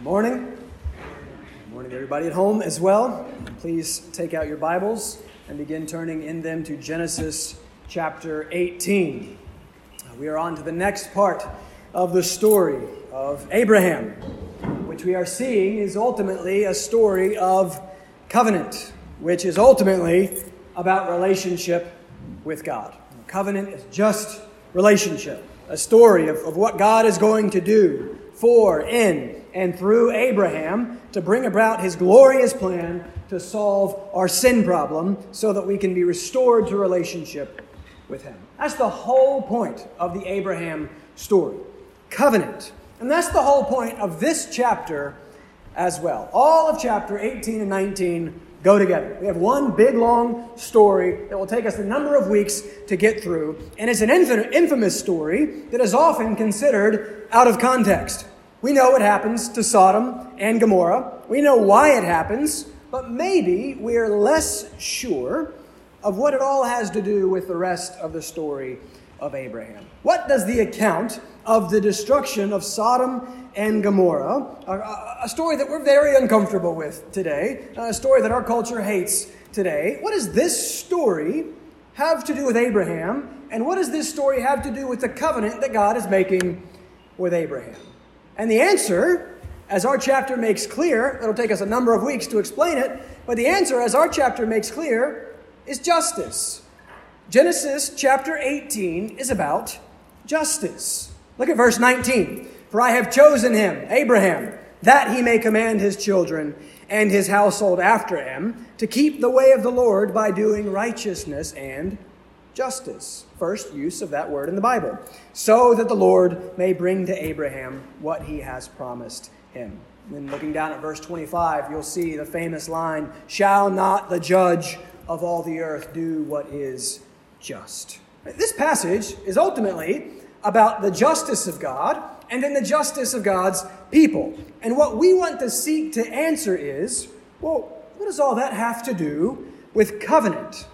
Good morning. Good morning, everybody at home as well. Please take out your Bibles and begin turning in them to Genesis chapter 18. We are on to the next part of the story of Abraham, which we are seeing is ultimately a story of covenant, which is ultimately about relationship with God. Covenant is just relationship, a story of what God is going to do for, in, and through Abraham to bring about his glorious plan to solve our sin problem so that we can be restored to relationship with him. That's the whole point of the Abraham story, covenant. And that's the whole point of this chapter as well. All of chapter 18 and 19 go together. We have one big, long story that will take us a number of weeks to get through, and it's an infamous story that is often considered out of context. We know what happens to Sodom and Gomorrah. We know why it happens, but maybe we're less sure of what it all has to do with the rest of the story of Abraham. What does the account of the destruction of Sodom and Gomorrah, a story that we're very uncomfortable with today, a story that our culture hates today, what does this story have to do with Abraham, and what does this story have to do with the covenant that God is making with Abraham? And the answer, as our chapter makes clear, it'll take us a number of weeks to explain it, but the answer, as our chapter makes clear, is justice. Genesis chapter 18 is about justice. Look at verse 19. For I have chosen him, Abraham, that he may command his children and his household after him to keep the way of the Lord by doing righteousness and justice. First use of that word in the Bible. So that the Lord may bring to Abraham what he has promised him. And then looking down at verse 25, you'll see the famous line, shall not the judge of all the earth do what is just. This passage is ultimately about the justice of God and then the justice of God's people. And what we want to seek to answer is, well, what does all that have to do with covenant?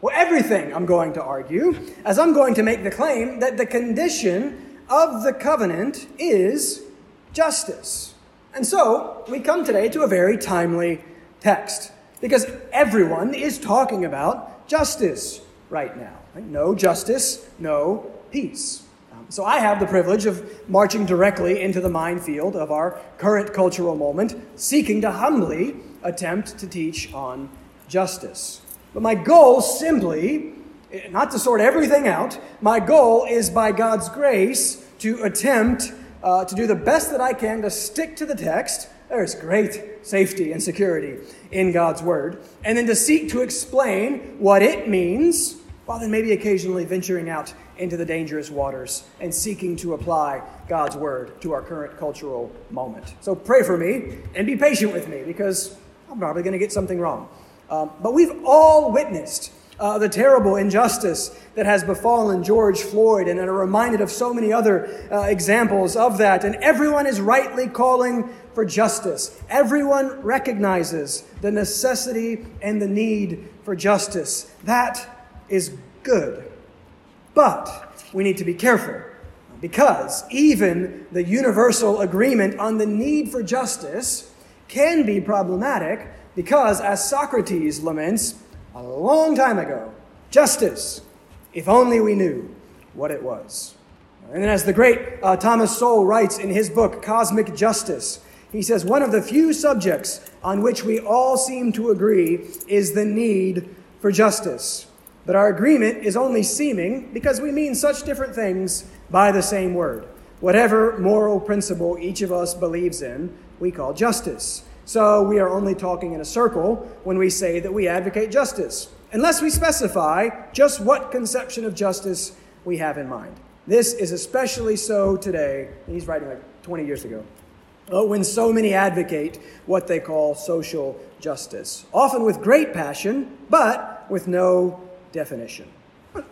Well, everything, I'm going to argue, as I'm going to make the claim that the condition of the covenant is justice. And so we come today to a very timely text because everyone is talking about justice right now. No justice, no peace. So I have the privilege of marching directly into the minefield of our current cultural moment, seeking to humbly attempt to teach on justice. But my goal simply, not to sort everything out, my goal is by God's grace to attempt to do the best that I can to stick to the text. There is great safety and security in God's word. And then to seek to explain what it means, while then maybe occasionally venturing out into the dangerous waters and seeking to apply God's word to our current cultural moment. So pray for me and be patient with me because I'm probably going to get something wrong. But we've all witnessed the terrible injustice that has befallen George Floyd and are reminded of so many other examples of that. And everyone is rightly calling for justice. Everyone recognizes the necessity and the need for justice. That is good. But we need to be careful because even the universal agreement on the need for justice can be problematic because, as Socrates laments a long time ago, justice, if only we knew what it was. And then as the great Thomas Sowell writes in his book, Cosmic Justice, he says, one of the few subjects on which we all seem to agree is the need for justice. But our agreement is only seeming because we mean such different things by the same word. Whatever moral principle each of us believes in, we call justice. So we are only talking in a circle when we say that we advocate justice, unless we specify just what conception of justice we have in mind. This is especially so today, and he's writing like 20 years ago, when so many advocate what they call social justice, often with great passion, but with no definition.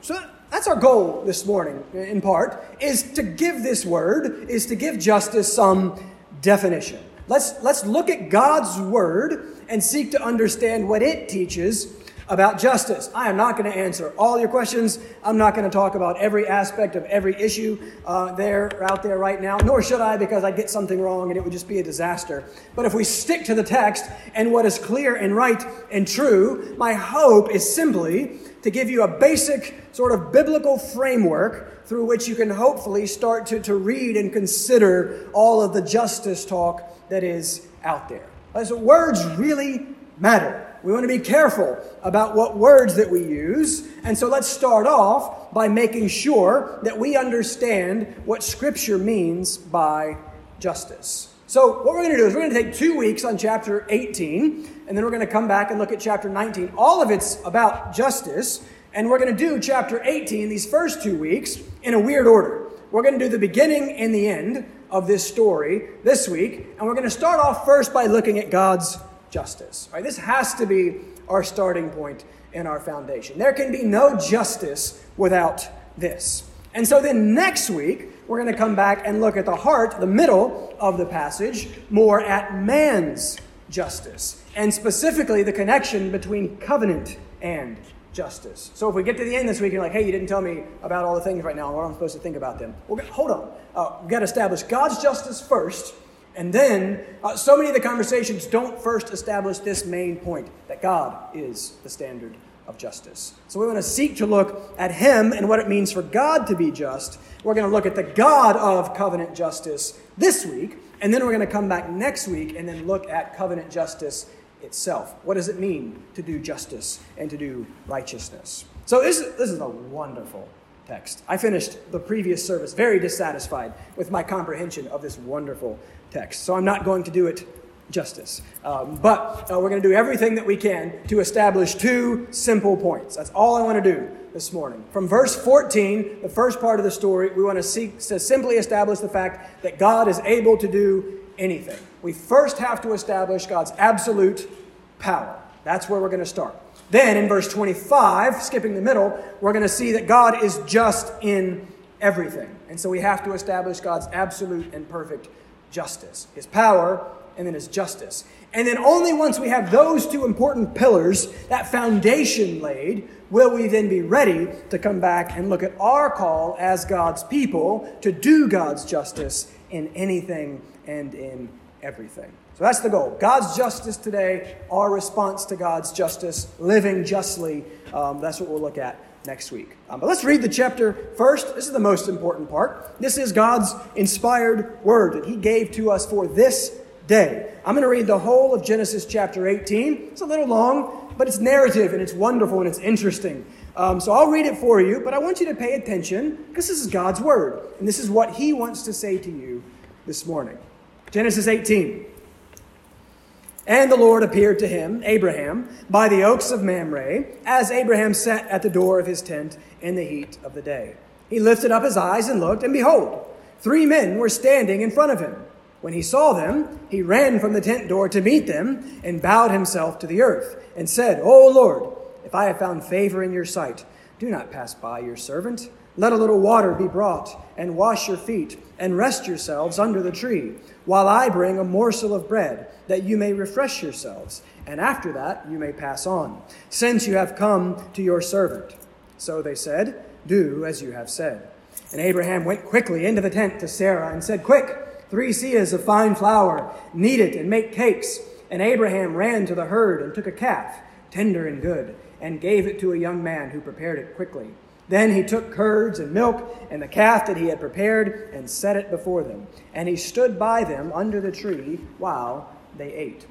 So that's our goal this morning, in part, is to give this word, is to give justice some definition. Let's look at God's word and seek to understand what it teaches about justice. I am not going to answer all your questions. I'm not going to talk about every aspect of every issue out there right now, nor should I, because I'd get something wrong and it would just be a disaster. But if we stick to the text and what is clear and right and true, my hope is simply to give you a basic sort of biblical framework through which you can hopefully start to read and consider all of the justice talk that is out there. So words really matter. We want to be careful about what words that we use. And so let's start off by making sure that we understand what Scripture means by justice. So what we're going to do is we're going to take 2 weeks on chapter 18, and then we're going to come back and look at chapter 19. All of it's about justice, and we're going to do chapter 18, these first 2 weeks, in a weird order. We're going to do the beginning and the end of this story this week, and we're going to start off first by looking at God's justice. Right? This has to be our starting point and our foundation. There can be no justice without this. And so then next week, we're going to come back and look at the heart, the middle of the passage, more at man's justice, and specifically the connection between covenant and justice. So if we get to the end this week, you're like, hey, you didn't tell me about all the things right now. What am I supposed to think about them? Well, hold on. We've got to establish God's justice first. And then so many of the conversations don't first establish this main point, that God is the standard of justice. So we want to seek to look at him and what it means for God to be just. We're going to look at the God of covenant justice this week. And then we're going to come back next week and then look at covenant justice itself. What does it mean to do justice and to do righteousness? So this is a wonderful text. I finished the previous service very dissatisfied with my comprehension of this wonderful text. So I'm not going to do it justice. But we're going to do everything that we can to establish two simple points. That's all I want to do this morning. From verse 14, the first part of the story, we want to seek to simply establish the fact that God is able to do anything. We first have to establish God's absolute power. That's where we're going to start. Then in verse 25, skipping the middle, we're going to see that God is just in everything. And so we have to establish God's absolute and perfect justice, his power, and then his justice. And then only once we have those two important pillars, that foundation laid, will we then be ready to come back and look at our call as God's people to do God's justice in anything and in everything. So that's the goal. God's justice today, our response to God's justice, living justly. That's what we'll look at next week. But let's read the chapter first. This is the most important part. This is God's inspired word that he gave to us for this day. I'm going to read the whole of Genesis chapter 18. It's a little long, but it's narrative and it's wonderful and it's interesting. So I'll read it for you, but I want you to pay attention because this is God's word. And this is what he wants to say to you this morning. Genesis 18. And the Lord appeared to him, Abraham, by the oaks of Mamre, as Abraham sat at the door of his tent in the heat of the day. He lifted up his eyes and looked, and behold, 3 men were standing in front of him. When he saw them, he ran from the tent door to meet them and bowed himself to the earth and said, O Lord, if I have found favor in your sight, do not pass by your servant. Let a little water be brought, and wash your feet, and rest yourselves under the tree, while I bring a morsel of bread, that you may refresh yourselves, and after that you may pass on, since you have come to your servant. So they said, Do as you have said. And Abraham went quickly into the tent to Sarah, and said, Quick, 3 seahs of fine flour, knead it, and make cakes. And Abraham ran to the herd, and took a calf, tender and good, and gave it to a young man who prepared it quickly. Then he took curds and milk and the calf that he had prepared and set it before them. And he stood by them under the tree while they ate.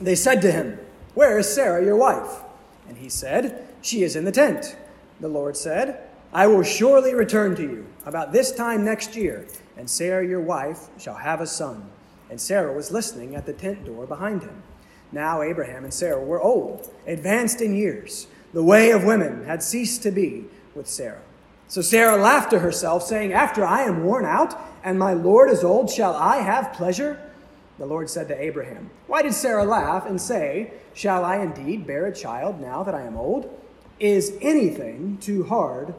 They said to him, Where is Sarah, your wife? And he said, She is in the tent. The Lord said, I will surely return to you about this time next year, and Sarah, your wife, shall have a son. And Sarah was listening at the tent door behind him. Now Abraham and Sarah were old, advanced in years. The way of women had ceased to be with Sarah. So Sarah laughed to herself, saying, After I am worn out and my Lord is old, shall I have pleasure? The Lord said to Abraham, Why did Sarah laugh and say, Shall I indeed bear a child now that I am old? Is anything too hard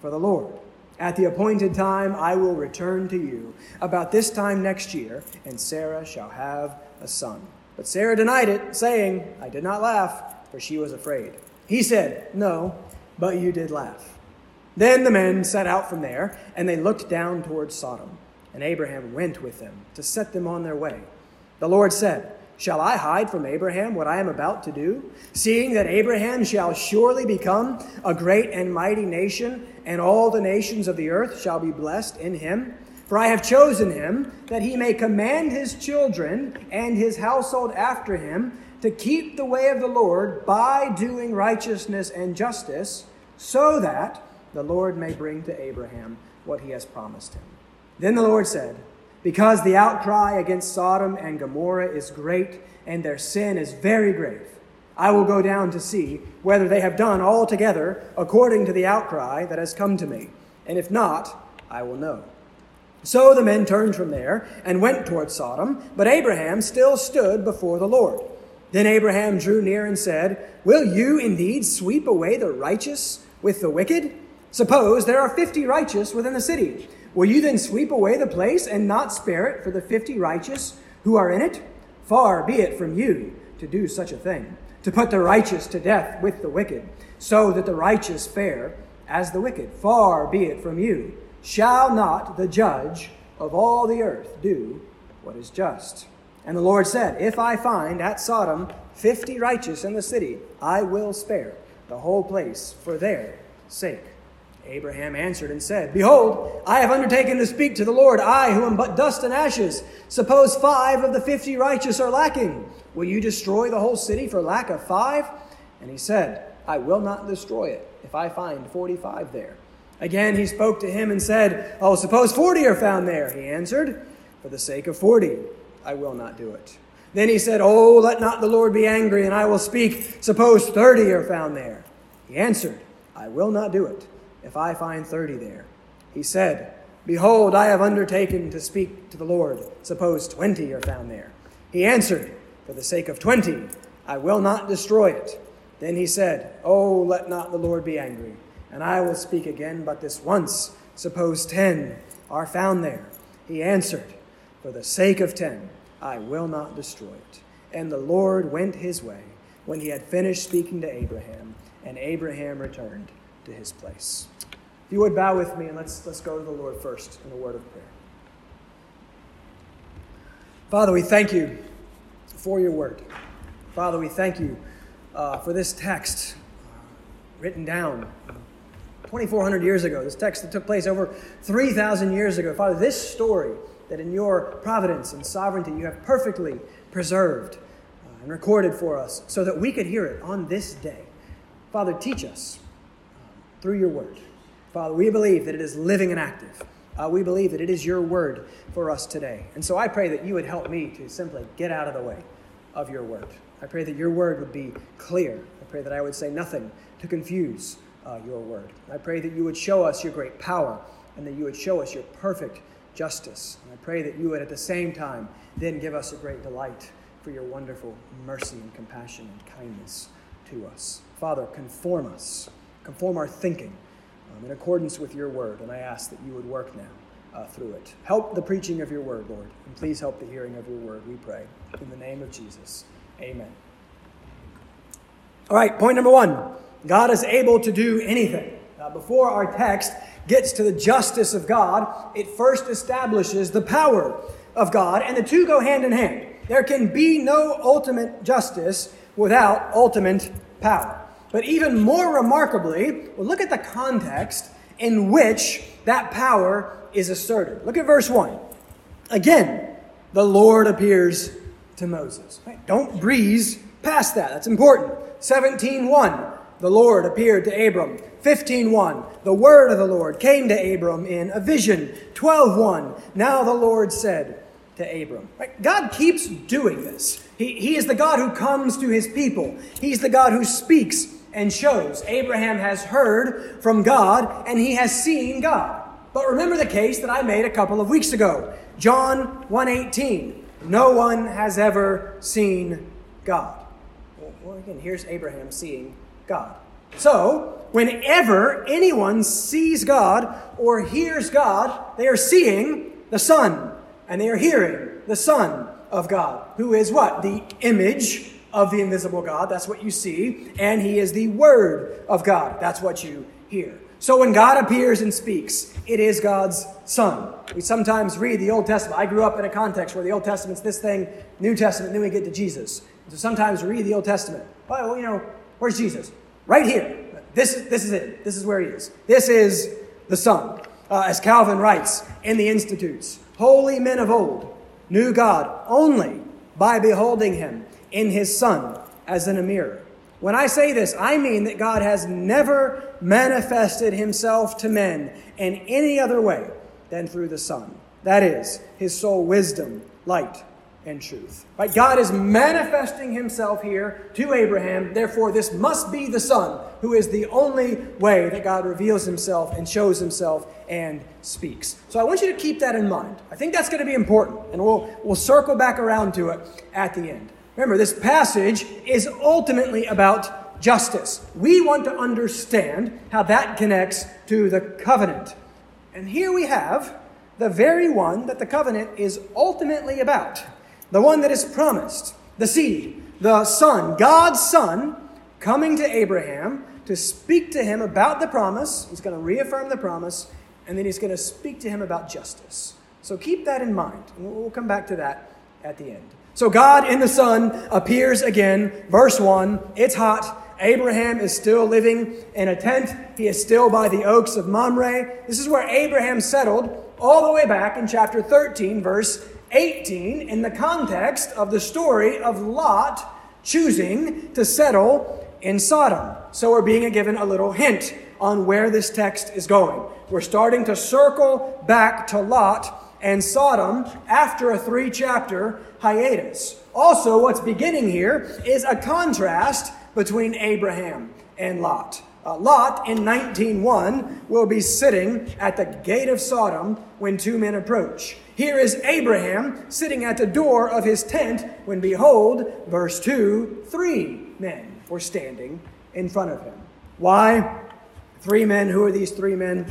for the Lord? At the appointed time I will return to you about this time next year, and Sarah shall have a son. But Sarah denied it, saying, I did not laugh, for she was afraid. He said, no, but you did laugh. Then the men set out from there, and they looked down towards Sodom. And Abraham went with them to set them on their way. The Lord said, shall I hide from Abraham what I am about to do? Seeing that Abraham shall surely become a great and mighty nation, and all the nations of the earth shall be blessed in him. For I have chosen him, that he may command his children and his household after him to keep the way of the Lord by doing righteousness and justice, so that the Lord may bring to Abraham what he has promised him. Then the Lord said, because the outcry against Sodom and Gomorrah is great, and their sin is very grave, I will go down to see whether they have done altogether according to the outcry that has come to me. And if not, I will know. So the men turned from there and went toward Sodom, but Abraham still stood before the Lord. Then Abraham drew near and said, will you indeed sweep away the righteous with the wicked? Suppose there are 50 righteous within the city. Will you then sweep away the place and not spare it for the 50 righteous who are in it? Far be it from you to do such a thing, to put the righteous to death with the wicked, so that the righteous fare as the wicked. Far be it from you. Shall not the judge of all the earth do what is just? And the Lord said, if I find at Sodom 50 righteous in the city, I will spare the whole place for their sake. Abraham answered and said, behold, I have undertaken to speak to the Lord, I who am but dust and ashes. Suppose 5 of the 50 righteous are lacking. Will you destroy the whole city for lack of 5? And he said, I will not destroy it if I find 45 there. Again he spoke to him and said, oh, suppose 40 are found there. He answered, for the sake of 40, I will not do it. Then he said, oh, let not the Lord be angry, and I will speak. Suppose 30 are found there. He answered, I will not do it if I find 30 there. He said, behold, I have undertaken to speak to the Lord. Suppose 20 are found there. He answered, for the sake of 20, I will not destroy it. Then he said, oh, let not the Lord be angry, and I will speak again but this once. Suppose 10 are found there. He answered, for the sake of 10, I will not destroy it. And the Lord went his way when he had finished speaking to Abraham, and Abraham returned to his place. If you would bow with me, and let's go to the Lord first in a word of prayer. Father, we thank you for your word. Father, we thank you for this text written down 2,400 years ago, this text that took place over 3,000 years ago. Father, this story that in your providence and sovereignty you have perfectly preserved and recorded for us so that we could hear it on this day. Father, teach us through your word. Father, we believe that it is living and active. We believe that it is your word for us today. And so I pray that you would help me to simply get out of the way of your word. I pray that your word would be clear. I pray that I would say nothing to confuse your word. I pray that you would show us your great power and that you would show us your perfect justice. And I pray that you would at the same time then give us a great delight for your wonderful mercy and compassion and kindness to us. Father, conform our thinking in accordance with your word, and I ask that you would work now through it. Help the preaching of your word, Lord, and please help the hearing of your word, we pray. In the name of Jesus, amen. All right, point number 1, God is able to do anything. Before our text gets to the justice of God, it first establishes the power of God, and the two go hand in hand. There can be no ultimate justice without ultimate power. But even more remarkably, well, look at the context in which that power is asserted. Look at verse 1. Again, the Lord appears to Moses. Right? Don't breeze past that. That's important. 17:1, the Lord appeared to Abram. 15:1, the word of the Lord came to Abram in a vision. 12:1, now the Lord said to Abram. Right? God keeps doing this. He is the God who comes to his people. He's the God who speaks and shows. Abraham has heard from God, and he has seen God. But remember the case that I made a couple of weeks ago. John 1:18. No one has ever seen God. Well, again, here's Abraham seeing God. So, whenever anyone sees God or hears God, they are seeing the Son, and they are hearing the Son of God, who is what? The image of the invisible God. That's what you see. And he is the Word of God. That's what you hear. So when God appears and speaks, it is God's Son. We sometimes read the Old Testament. I grew up in a context where the Old Testament's this thing, New Testament, then we get to Jesus. So sometimes we read the Old Testament. Well, you know, where's Jesus? Right here. This is it. This is where he is. This is the Son. As Calvin writes in the Institutes, holy men of old knew God only by beholding him in his Son as in a mirror. When I say this, I mean that God has never manifested himself to men in any other way than through the Son. That is, his sole wisdom, light, and truth. Right? God is manifesting himself here to Abraham. Therefore, this must be the Son, who is the only way that God reveals himself and shows himself and speaks. So I want you to keep that in mind. I think that's going to be important, and we'll circle back around to it at the end. Remember, this passage is ultimately about justice. We want to understand how that connects to the covenant. And here we have the very one that the covenant is ultimately about. The one that is promised, the seed, the Son, God's Son, coming to Abraham to speak to him about the promise. He's going to reaffirm the promise, and then he's going to speak to him about justice. So keep that in mind, and we'll come back to that at the end. So God in the Son appears again. Verse 1, it's hot. Abraham is still living in a tent. He is still by the oaks of Mamre. This is where Abraham settled all the way back in chapter 13, verse 18, in the context of the story of Lot choosing to settle in Sodom. So we're being given a little hint on where this text is going. We're starting to circle back to Lot and Sodom after a 3-chapter hiatus. Also, what's beginning here is a contrast between Abraham and Lot. Lot, in 19:1, will be sitting at the gate of Sodom when two men approach. Here is Abraham sitting at the door of his tent when, behold, verse 2, 3 men were standing in front of him. Why 3 men? Who are these 3 men?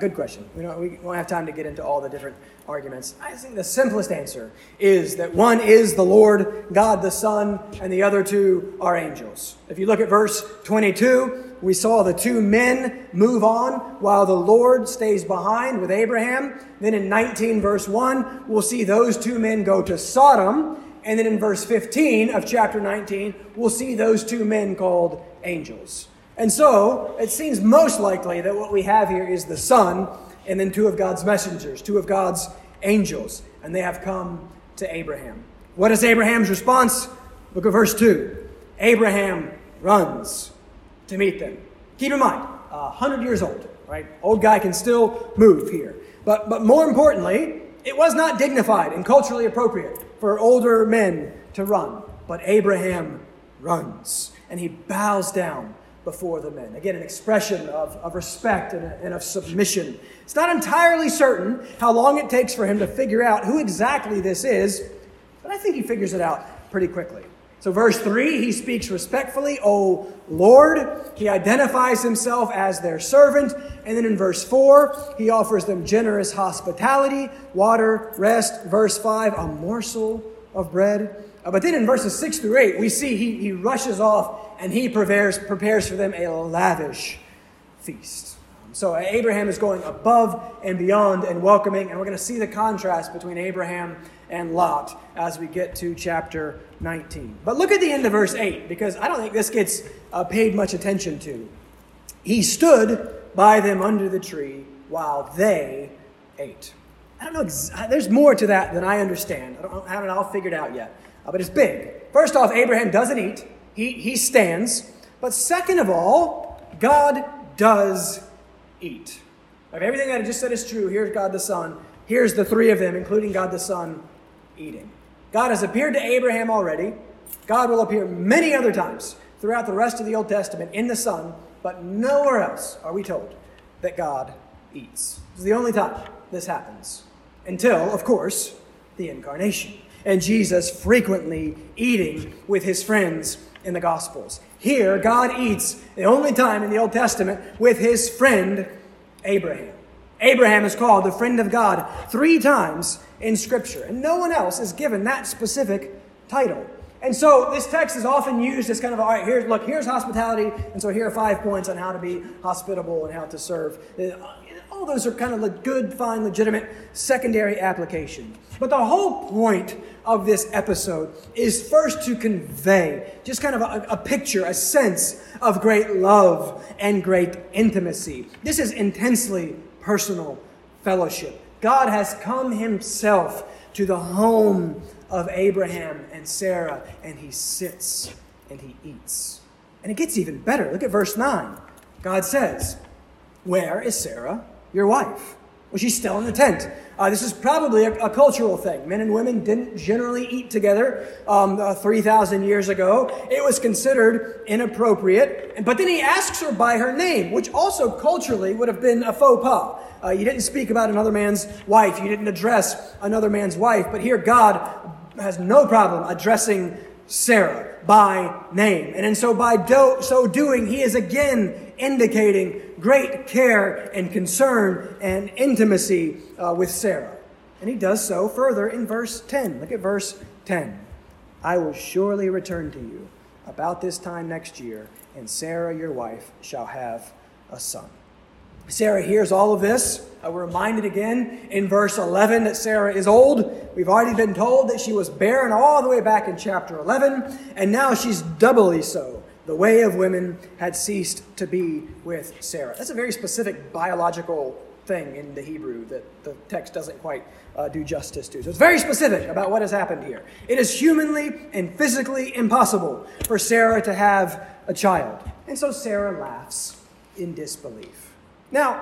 Good question. We won't have time to get into all the different arguments. I think the simplest answer is that one is the Lord, God the Son, and the other two are angels. If you look at verse 22, we saw the 2 men move on while the Lord stays behind with Abraham. Then in 19 verse 1, we'll see those 2 men go to Sodom. And then in verse 15 of chapter 19, we'll see those 2 men called angels. And so it seems most likely that what we have here is the Son and then 2 of God's messengers, 2 of God's angels, and they have come to Abraham. What is Abraham's response? Look at verse 2. Abraham runs to meet them. Keep in mind, 100 years old, right? Old guy can still move here. But more importantly, it was not dignified and culturally appropriate for older men to run. But Abraham runs, and he bows down before the men. Again, an expression of respect and of submission. It's not entirely certain how long it takes for him to figure out who exactly this is, but I think he figures it out pretty quickly. So verse 3, he speaks respectfully, O Lord. He identifies himself as their servant. And then in verse 4, he offers them generous hospitality, water, rest. Verse 5, a morsel of bread. But then in verses 6 through 8, we see he rushes off and he prepares for them a lavish feast. So Abraham is going above and beyond and welcoming, and we're going to see the contrast between Abraham and Lot as we get to chapter 19. But look at the end of verse 8, because I don't think this gets paid much attention to. He stood by them under the tree while they ate. I don't know, there's more to that than I understand. I haven't all figured out yet, but it's big. First off, Abraham doesn't eat. He stands. But second of all, God does eat. If everything that I just said is true, here's God the Son. Here's the 3 of them, including God the Son, eating. God has appeared to Abraham already. God will appear many other times throughout the rest of the Old Testament in the Son, but nowhere else are we told that God eats. This is the only time this happens. Until, of course, the Incarnation. And Jesus frequently eating with his friends in the Gospels. Here, God eats, the only time in the Old Testament, with his friend Abraham. Abraham is called the friend of God 3 times in Scripture, and no one else is given that specific title. And so this text is often used as kind of, all right, here's hospitality, and so here are 5 points on how to be hospitable and how to serve. All those are kind of good, fine, legitimate secondary application. But the whole point of this episode is first to convey just kind of a picture, a sense of great love and great intimacy. This is intensely personal fellowship. God has come himself to the home of Abraham and Sarah, and he sits and he eats. And it gets even better. Look at verse 9. God says, "Where is Sarah, your wife?" Well, she's still in the tent. This is probably a cultural thing. Men and women didn't generally eat together 3,000 years ago. It was considered inappropriate. But then he asks her by her name, which also culturally would have been a faux pas. You didn't speak about another man's wife. You didn't address another man's wife. But here God has no problem addressing Sarah by name. And so by so doing, he is again indicating great care and concern and intimacy with Sarah. And he does so further in verse 10. Look at verse 10. "I will surely return to you about this time next year, and Sarah, your wife, shall have a son." Sarah hears all of this. We're reminded again in verse 11 that Sarah is old. We've already been told that she was barren all the way back in chapter 11, and now she's doubly so. The way of women had ceased to be with Sarah. That's a very specific biological thing in the Hebrew that the text doesn't quite do justice to. So it's very specific about what has happened here. It is humanly and physically impossible for Sarah to have a child. And so Sarah laughs in disbelief. Now,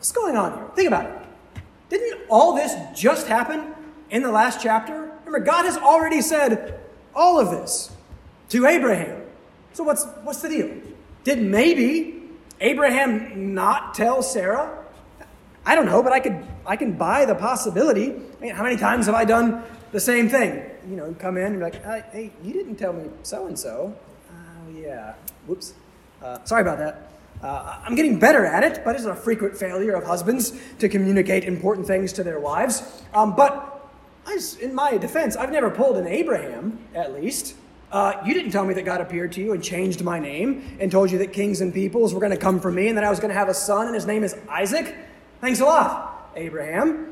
what's going on here? Think about it. Didn't all this just happen in the last chapter? Remember, God has already said all of this to Abraham. So what's the deal? Did maybe Abraham not tell Sarah? I don't know, but I can buy the possibility. I mean, how many times have I done the same thing? You know, come in and be like, "Hey, you didn't tell me so-and-so." "Oh, yeah. Whoops. Sorry about that." I'm getting better at it, but it's a frequent failure of husbands to communicate important things to their wives. In my defense, I've never pulled an Abraham, at least. You didn't tell me that God appeared to you and changed my name and told you that kings and peoples were going to come from me and that I was going to have a son and his name is Isaac. Thanks a lot, Abraham.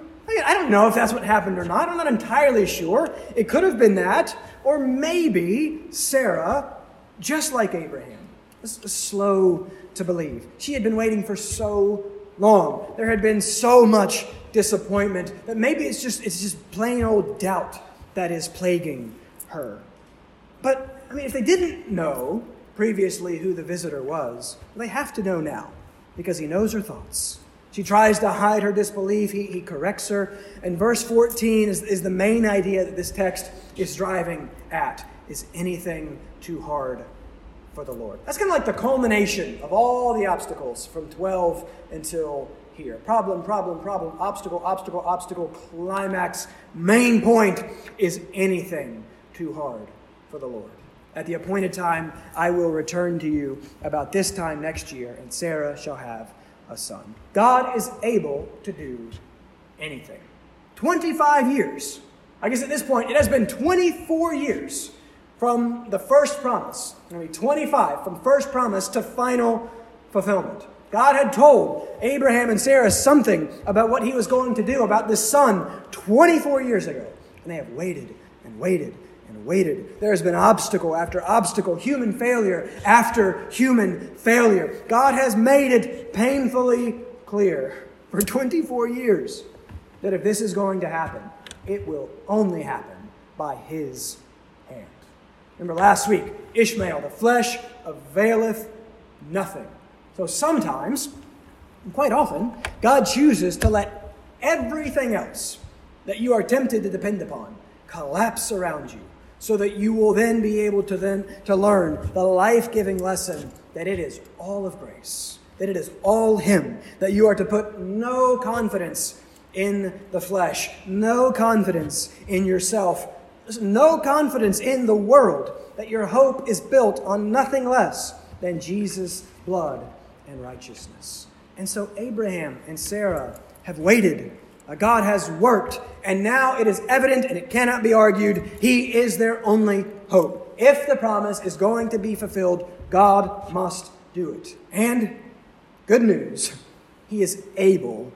I don't know if that's what happened or not. I'm not entirely sure. It could have been that. Or maybe Sarah, just like Abraham, was slow to believe. She had been waiting for so long. There had been so much disappointment that maybe it's just plain old doubt that is plaguing her. But, I mean, if they didn't know previously who the visitor was, they have to know now because he knows her thoughts. She tries to hide her disbelief. He corrects her. And verse 14 is the main idea that this text is driving at. Is anything too hard for the Lord? That's kind of like the culmination of all the obstacles from 12 until here. Problem, problem, problem, obstacle, obstacle, obstacle, climax. Main point is anything too hard for the Lord. "At the appointed time, I will return to you about this time next year, and Sarah shall have a son." God is able to do anything. 25 years. I guess at this point, it has been 24 years from the first promise. I mean, 25 from first promise to final fulfillment. God had told Abraham and Sarah something about what he was going to do about this son 24 years ago. And they have waited and waited and waited. There has been obstacle after obstacle, human failure after human failure. God has made it painfully clear for 24 years that if this is going to happen, it will only happen by his hand. Remember last week, Ishmael, the flesh availeth nothing. So sometimes, and quite often, God chooses to let everything else that you are tempted to depend upon collapse around you, so that you will then be able to learn the life-giving lesson that it is all of grace, that it is all him, that you are to put no confidence in the flesh, no confidence in yourself, no confidence in the world, that your hope is built on nothing less than Jesus' blood and righteousness. And so Abraham and Sarah have waited God has worked, and now it is evident and it cannot be argued. He is their only hope. If the promise is going to be fulfilled, God must do it. And good news, he is able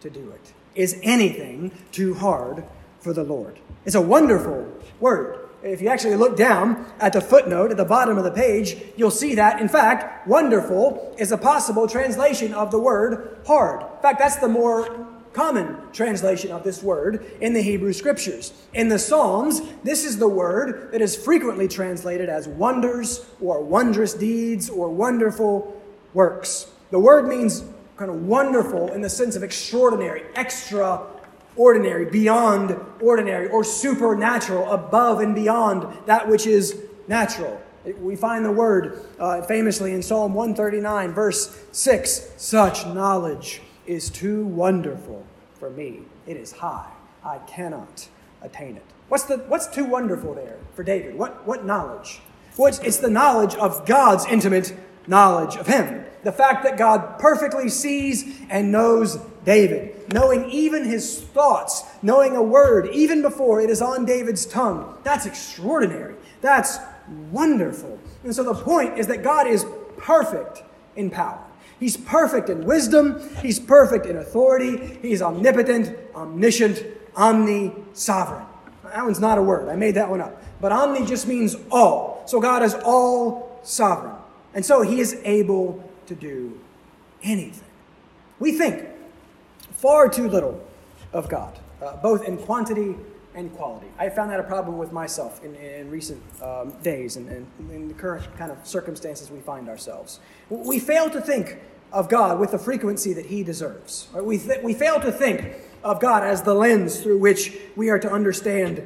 to do it. Is anything too hard for the Lord? It's a wonderful word. If you actually look down at the footnote at the bottom of the page, you'll see that, in fact, wonderful is a possible translation of the word hard. In fact, that's the more common translation of this word in the Hebrew Scriptures. In the Psalms, this is the word that is frequently translated as wonders or wondrous deeds or wonderful works. The word means kind of wonderful in the sense of extraordinary, extraordinary, beyond ordinary, or supernatural, above and beyond that which is natural. We find the word famously in Psalm 139, verse 6, "Such knowledge is too wonderful for me. It is high. I cannot attain it." What's too wonderful there for David? What knowledge? Well, it's the knowledge of God's intimate knowledge of him. The fact that God perfectly sees and knows David, knowing even his thoughts, knowing a word even before it is on David's tongue. That's extraordinary. That's wonderful. And so the point is that God is perfect in power. He's perfect in wisdom. He's perfect in authority. He's omnipotent, omniscient, omni-sovereign. That one's not a word. I made that one up. But omni just means all. So God is all sovereign. And so he is able to do anything. We think far too little of God, both in quantity and quality. I found that a problem with myself in recent days and in the current kind of circumstances we find ourselves. We fail to think of God with the frequency that he deserves. Right? We fail to think of God as the lens through which we are to understand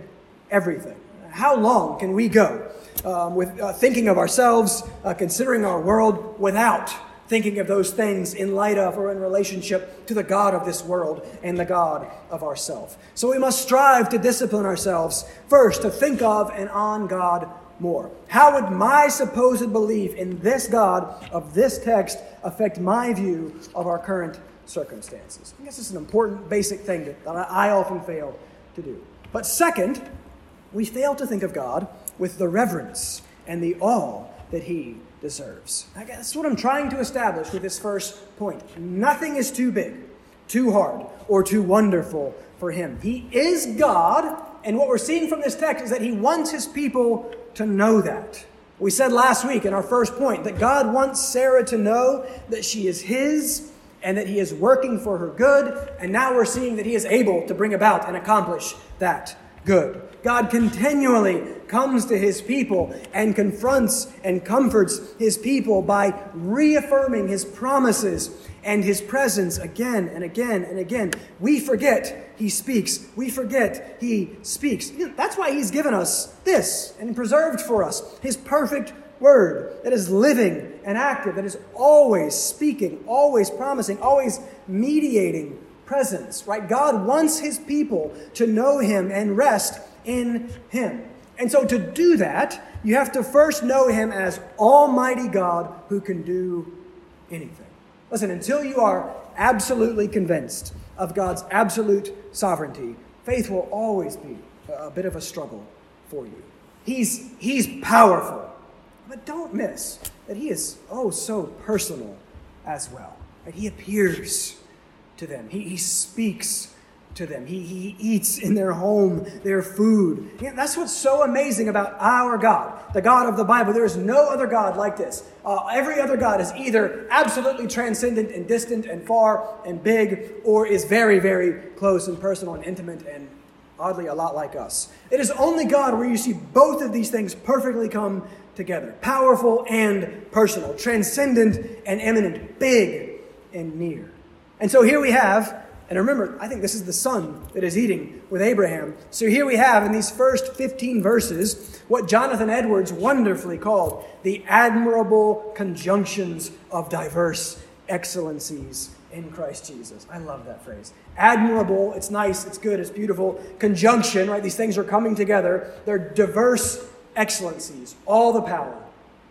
everything. How long can we go with thinking of ourselves, considering our world, without thinking of those things in light of or in relationship to the God of this world and the God of ourself? So we must strive to discipline ourselves first to think of and on God more. How would my supposed belief in this God of this text affect my view of our current circumstances? I guess it's an important basic thing that I often fail to do. But second, we fail to think of God with the reverence and the awe that he deserves. That's what I'm trying to establish with this first point. Nothing is too big, too hard, or too wonderful for him. He is God, and what we're seeing from this text is that he wants his people to know that. We said last week in our first point that God wants Sarah to know that she is his and that he is working for her good, and now we're seeing that he is able to bring about and accomplish that good. God continually comes to his people and confronts and comforts his people by reaffirming his promises and his presence again and again and again. We forget he speaks. We forget he speaks. That's why he's given us this and preserved for us his perfect word that is living and active, that is always speaking, always promising, always mediating presence, right? God wants his people to know him and rest in him. And so to do that, you have to first know him as Almighty God who can do anything. Listen, until you are absolutely convinced of God's absolute sovereignty, faith will always be a bit of a struggle for you. He's powerful, but don't miss that he is so personal as well. Right? He appears to them. He speaks to them. He eats in their home, their food. Yeah, that's what's so amazing about our God, the God of the Bible. There is no other God like this. Every other God is either absolutely transcendent and distant and far and big, or is very, very close and personal and intimate and oddly a lot like us. It is only God where you see both of these things perfectly come together, powerful and personal, transcendent and imminent, big and near. And so here we have, and remember, I think this is the son that is eating with Abraham. So here we have in these first 15 verses what Jonathan Edwards wonderfully called the admirable conjunctions of diverse excellencies in Christ Jesus. I love that phrase. Admirable, it's nice, it's good, it's beautiful. Conjunction, right? These things are coming together. They're diverse excellencies, all the power,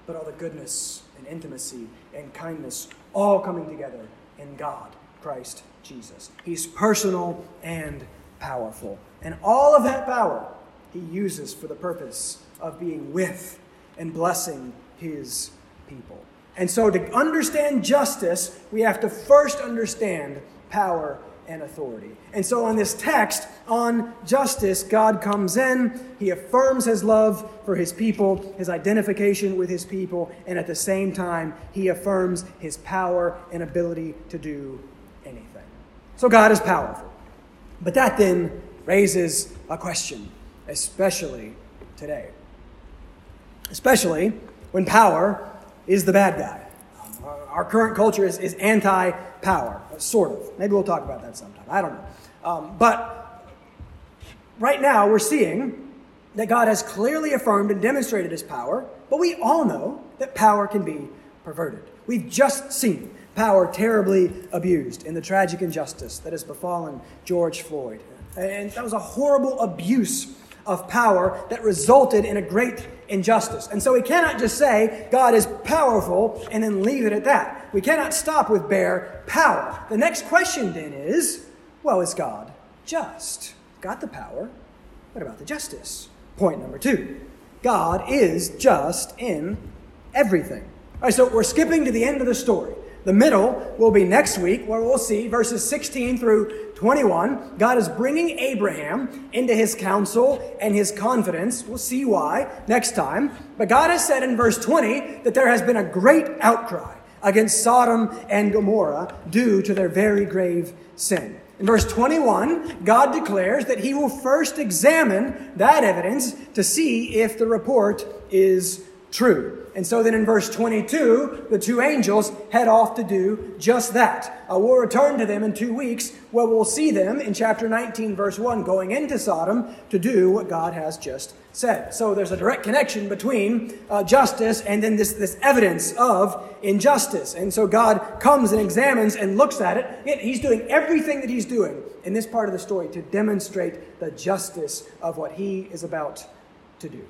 but all the goodness and intimacy and kindness all coming together in God. Christ Jesus. He's personal and powerful. And all of that power he uses for the purpose of being with and blessing his people. And so to understand justice, we have to first understand power and authority. And so on this text on justice, God comes in, he affirms his love for his people, his identification with his people, and at the same time, he affirms his power and ability to do anything. So God is powerful. But that then raises a question, especially today. Especially when power is the bad guy. Our current culture is anti-power, sort of. Maybe we'll talk about that sometime. I don't know. But right now we're seeing that God has clearly affirmed and demonstrated his power, but we all know that power can be perverted. We've just seen power terribly abused in the tragic injustice that has befallen George Floyd. And that was a horrible abuse of power that resulted in a great injustice. And so we cannot just say God is powerful and then leave it at that. We cannot stop with bare power. The next question then is, well, is God just? Got the power. What about the justice? Point number two. God is just in everything. All right, so we're skipping to the end of the story. The middle will be next week, where we'll see verses 16 through 21. God is bringing Abraham into his counsel and his confidence. We'll see why next time. But God has said in verse 20 that there has been a great outcry against Sodom and Gomorrah due to their very grave sin. In verse 21, God declares that he will first examine that evidence to see if the report is true. And so then in verse 22, the two angels head off to do just that. We'll return to them in 2 weeks, where we'll see them in chapter 19, verse 1, going into Sodom to do what God has just said. So there's a direct connection between justice and then this evidence of injustice. And so God comes and examines and looks at it. Yet he's doing everything that he's doing in this part of the story to demonstrate the justice of what he is about to do.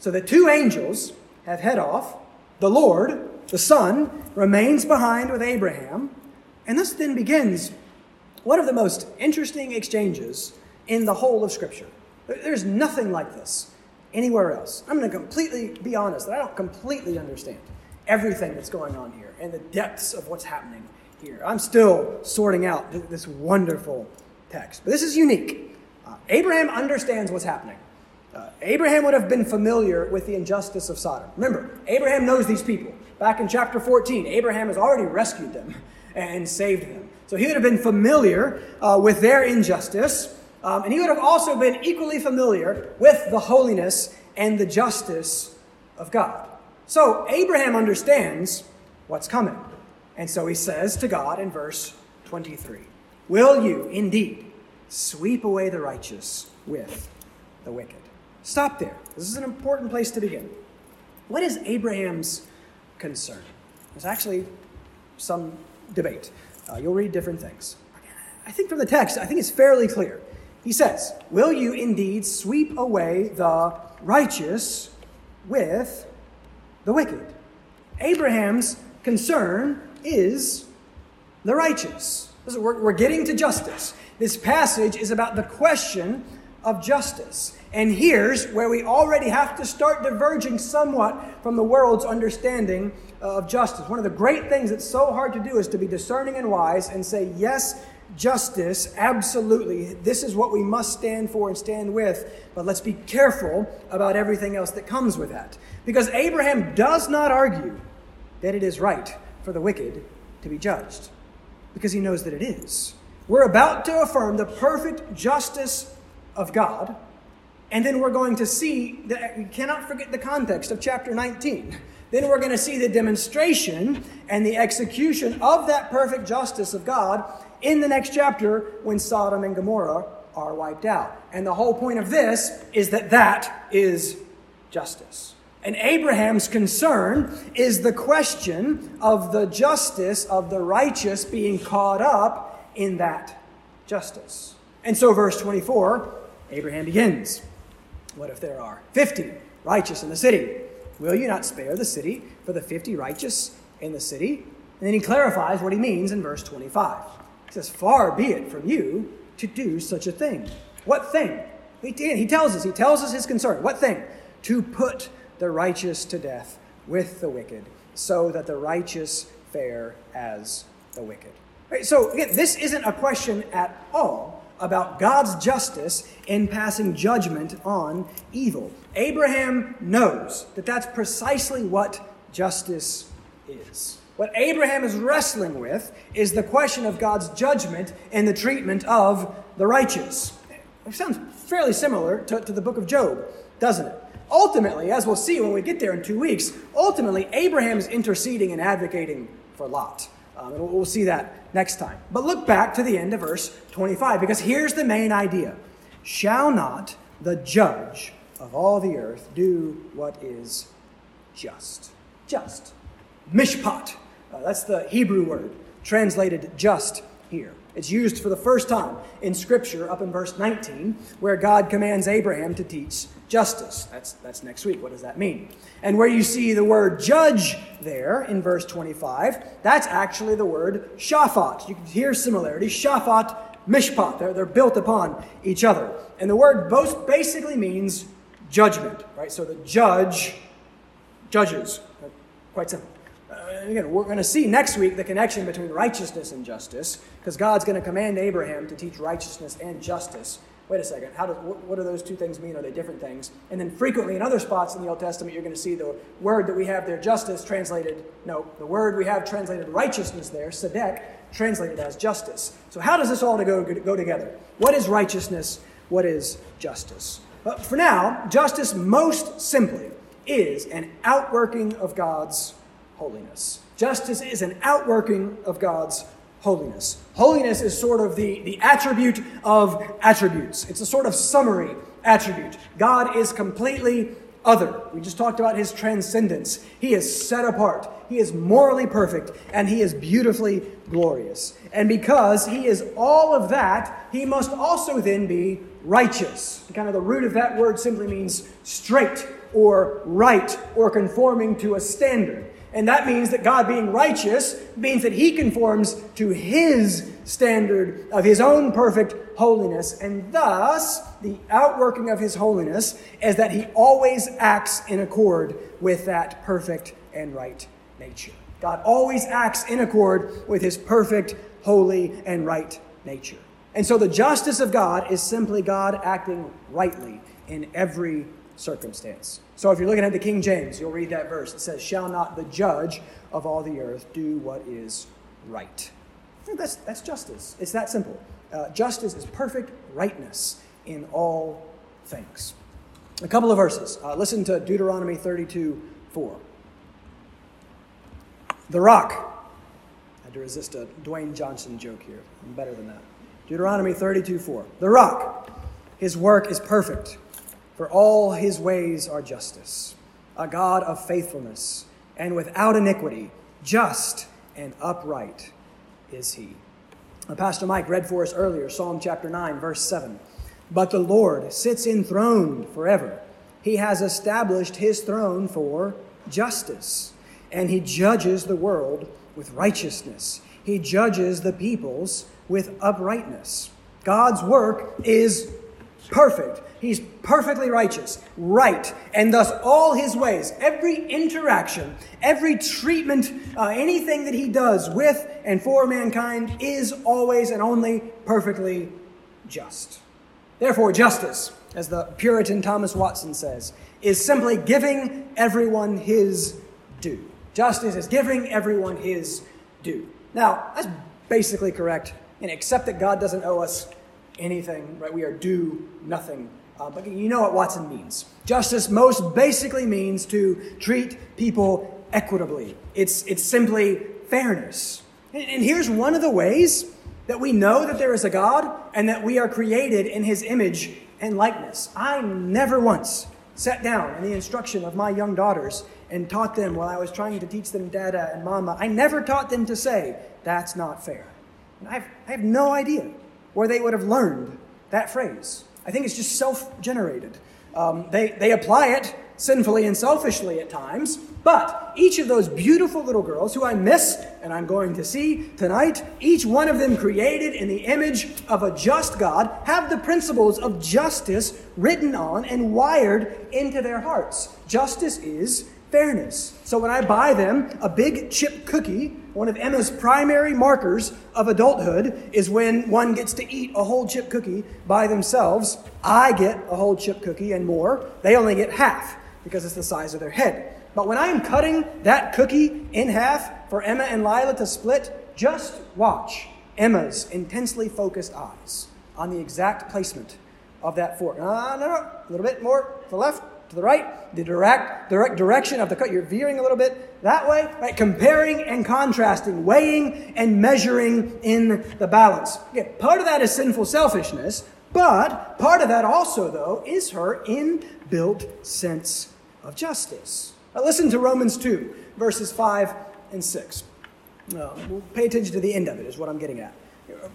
So the two angels have head off. The Lord, the Son, remains behind with Abraham. And this then begins one of the most interesting exchanges in the whole of Scripture. There's nothing like this anywhere else. I'm going to completely be honest that I don't completely understand everything that's going on here and the depths of what's happening here. I'm still sorting out this wonderful text. But this is unique. Abraham understands what's happening. Abraham would have been familiar with the injustice of Sodom. Remember, Abraham knows these people. Back in chapter 14, Abraham has already rescued them and saved them. So he would have been familiar with their injustice, and he would have also been equally familiar with the holiness and the justice of God. So Abraham understands what's coming. And so he says to God in verse 23, "Will you indeed sweep away the righteous with the wicked?" Stop there. This is an important place to begin. What is Abraham's concern? There's actually some debate. You'll read different things. I think from the text, I think it's fairly clear. He says, "Will you indeed sweep away the righteous with the wicked?" Abraham's concern is the righteous. We're getting to justice. This passage is about the question of justice. And here's where we already have to start diverging somewhat from the world's understanding of justice. One of the great things that's so hard to do is to be discerning and wise and say, yes, justice, absolutely. This is what we must stand for and stand with. But let's be careful about everything else that comes with that. Because Abraham does not argue that it is right for the wicked to be judged, because he knows that it is. We're about to affirm the perfect justice of God. And then we're going to see that we cannot forget the context of chapter 19. Then we're going to see the demonstration and the execution of that perfect justice of God in the next chapter when Sodom and Gomorrah are wiped out. And the whole point of this is that that is justice. And Abraham's concern is the question of the justice of the righteous being caught up in that justice. And so verse 24, Abraham begins. "What if there are 50 righteous in the city? Will you not spare the city for the 50 righteous in the city?" And then he clarifies what he means in verse 25. It says, far be it from you to do such a thing. What thing? He tells us his concern. What thing? To put the righteous to death with the wicked, so that the righteous fare as the wicked. Right, so again, this isn't a question at all about God's justice in passing judgment on evil. Abraham knows that that's precisely what justice is. What Abraham is wrestling with is the question of God's judgment and the treatment of the righteous. It sounds fairly similar to the book of Job, doesn't it? Ultimately, as we'll see when we get there in 2 weeks, ultimately Abraham is interceding and advocating for Lot. And we'll see that next time. But look back to the end of verse 25, because here's the main idea. Shall not the judge of all the earth do what is just? Just. Mishpat. That's the Hebrew word translated just here. It's used for the first time in Scripture up in verse 19, where God commands Abraham to teach justice. That's next week. What does that mean? And where you see the word judge there in verse 25, that's actually the word shaphat. You can hear similarity. Shaphat, mishpat. They're built upon each other. And the word both basically means judgment, right? So the judge judges. Quite simple. Again, we're going to see next week the connection between righteousness and justice, because God's going to command Abraham to teach righteousness and justice. Wait a second, what do those two things mean? Are they different things? And then frequently in other spots in the Old Testament, you're going to see the word that we have there, justice, the word we have translated righteousness there, tzedek, translated as justice. So how does this all go together? What is righteousness? What is justice? But for now, justice most simply is an outworking of God's holiness. Justice is an outworking of God's holiness. Holiness is sort of the attribute of attributes. It's a sort of summary attribute. God is completely other. We just talked about his transcendence. He is set apart. He is morally perfect, and he is beautifully glorious. And because he is all of that, he must also then be righteous. Kind of the root of that word simply means straight or right or conforming to a standard. And that means that God being righteous means that he conforms to his standard of his own perfect holiness. And thus, the outworking of his holiness is that he always acts in accord with that perfect and right nature. God always acts in accord with his perfect, holy, and right nature. And so the justice of God is simply God acting rightly in every circumstance. So if you're looking at the King James, you'll read that verse. It says, shall not the judge of all the earth do what is right? That's justice. It's that simple. Justice is perfect rightness in all things. A couple of verses. Listen to Deuteronomy 32:4. The rock. I had to resist a Dwayne Johnson joke here. I'm better than that. Deuteronomy 32:4. The rock. His work is perfect. For all his ways are justice, a God of faithfulness, and without iniquity, just and upright is he. Pastor Mike read for us earlier, Psalm chapter 9, verse 7. But the Lord sits enthroned forever. He has established his throne for justice, and he judges the world with righteousness. He judges the peoples with uprightness. God's work is perfect. He's perfectly righteous, right, and thus all his ways, every interaction, every treatment, anything that he does with and for mankind is always and only perfectly just. Therefore, justice, as the Puritan Thomas Watson says, is simply giving everyone his due. Justice is giving everyone his due. Now, that's basically correct, and except that God doesn't owe us anything, right? We are due nothing. But you know what Watson means. Justice most basically means to treat people equitably. It's simply fairness. And here's one of the ways that we know that there is a God and that we are created in his image and likeness. I never once sat down in the instruction of my young daughters and taught them while I was trying to teach them dada and mama. I never taught them to say, that's not fair. And I have no idea where they would have learned that phrase. I think it's just self-generated. They apply it sinfully and selfishly at times, but each of those beautiful little girls who I miss and I'm going to see tonight, each one of them created in the image of a just God, have the principles of justice written on and wired into their hearts. Justice is fairness. So when I buy them a big chip cookie, one of Emma's primary markers of adulthood is when one gets to eat a whole chip cookie by themselves. I get a whole chip cookie and more. They only get half because it's the size of their head. But when I am cutting that cookie in half for Emma and Lila to split, just watch Emma's intensely focused eyes on the exact placement of that fork. A little bit more to the left, to the right, the direct direction of the cut. You're veering a little bit that way, right? Comparing and contrasting, weighing and measuring in the balance. Again, part of that is sinful selfishness, but part of that also, though, is her inbuilt sense of justice. Now listen to Romans 2, verses 5 and 6. We'll pay attention to the end of it is what I'm getting at.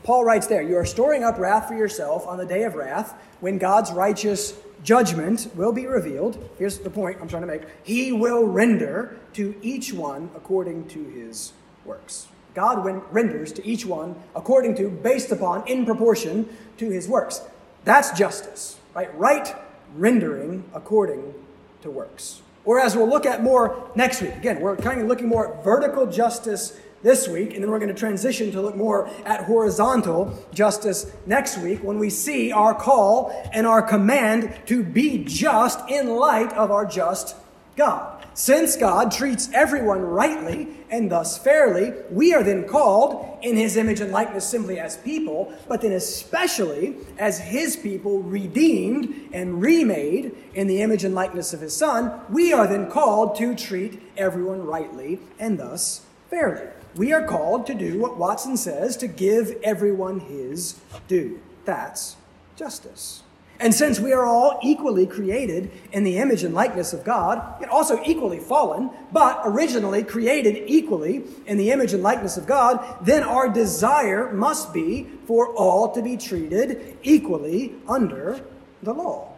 Paul writes there, "You are storing up wrath for yourself on the day of wrath when God's righteous judgment will be revealed." Here's the point I'm trying to make. "He will render to each one according to his works." God renders to each one according to, based upon, in proportion to his works. That's justice, right? Right rendering according to works. Or as we'll look at more next week. Again, we're kind of looking more at vertical justice this week, and then we're going to transition to look more at horizontal justice next week when we see our call and our command to be just in light of our just God. Since God treats everyone rightly and thus fairly, we are then called in his image and likeness simply as people, but then especially as his people, redeemed and remade in the image and likeness of his Son, we are then called to treat everyone rightly and thus fairly. We are called to do what Watson says, to give everyone his due. That's justice. And since we are all equally created in the image and likeness of God, and also equally fallen, but originally created equally in the image and likeness of God, then our desire must be for all to be treated equally under the law.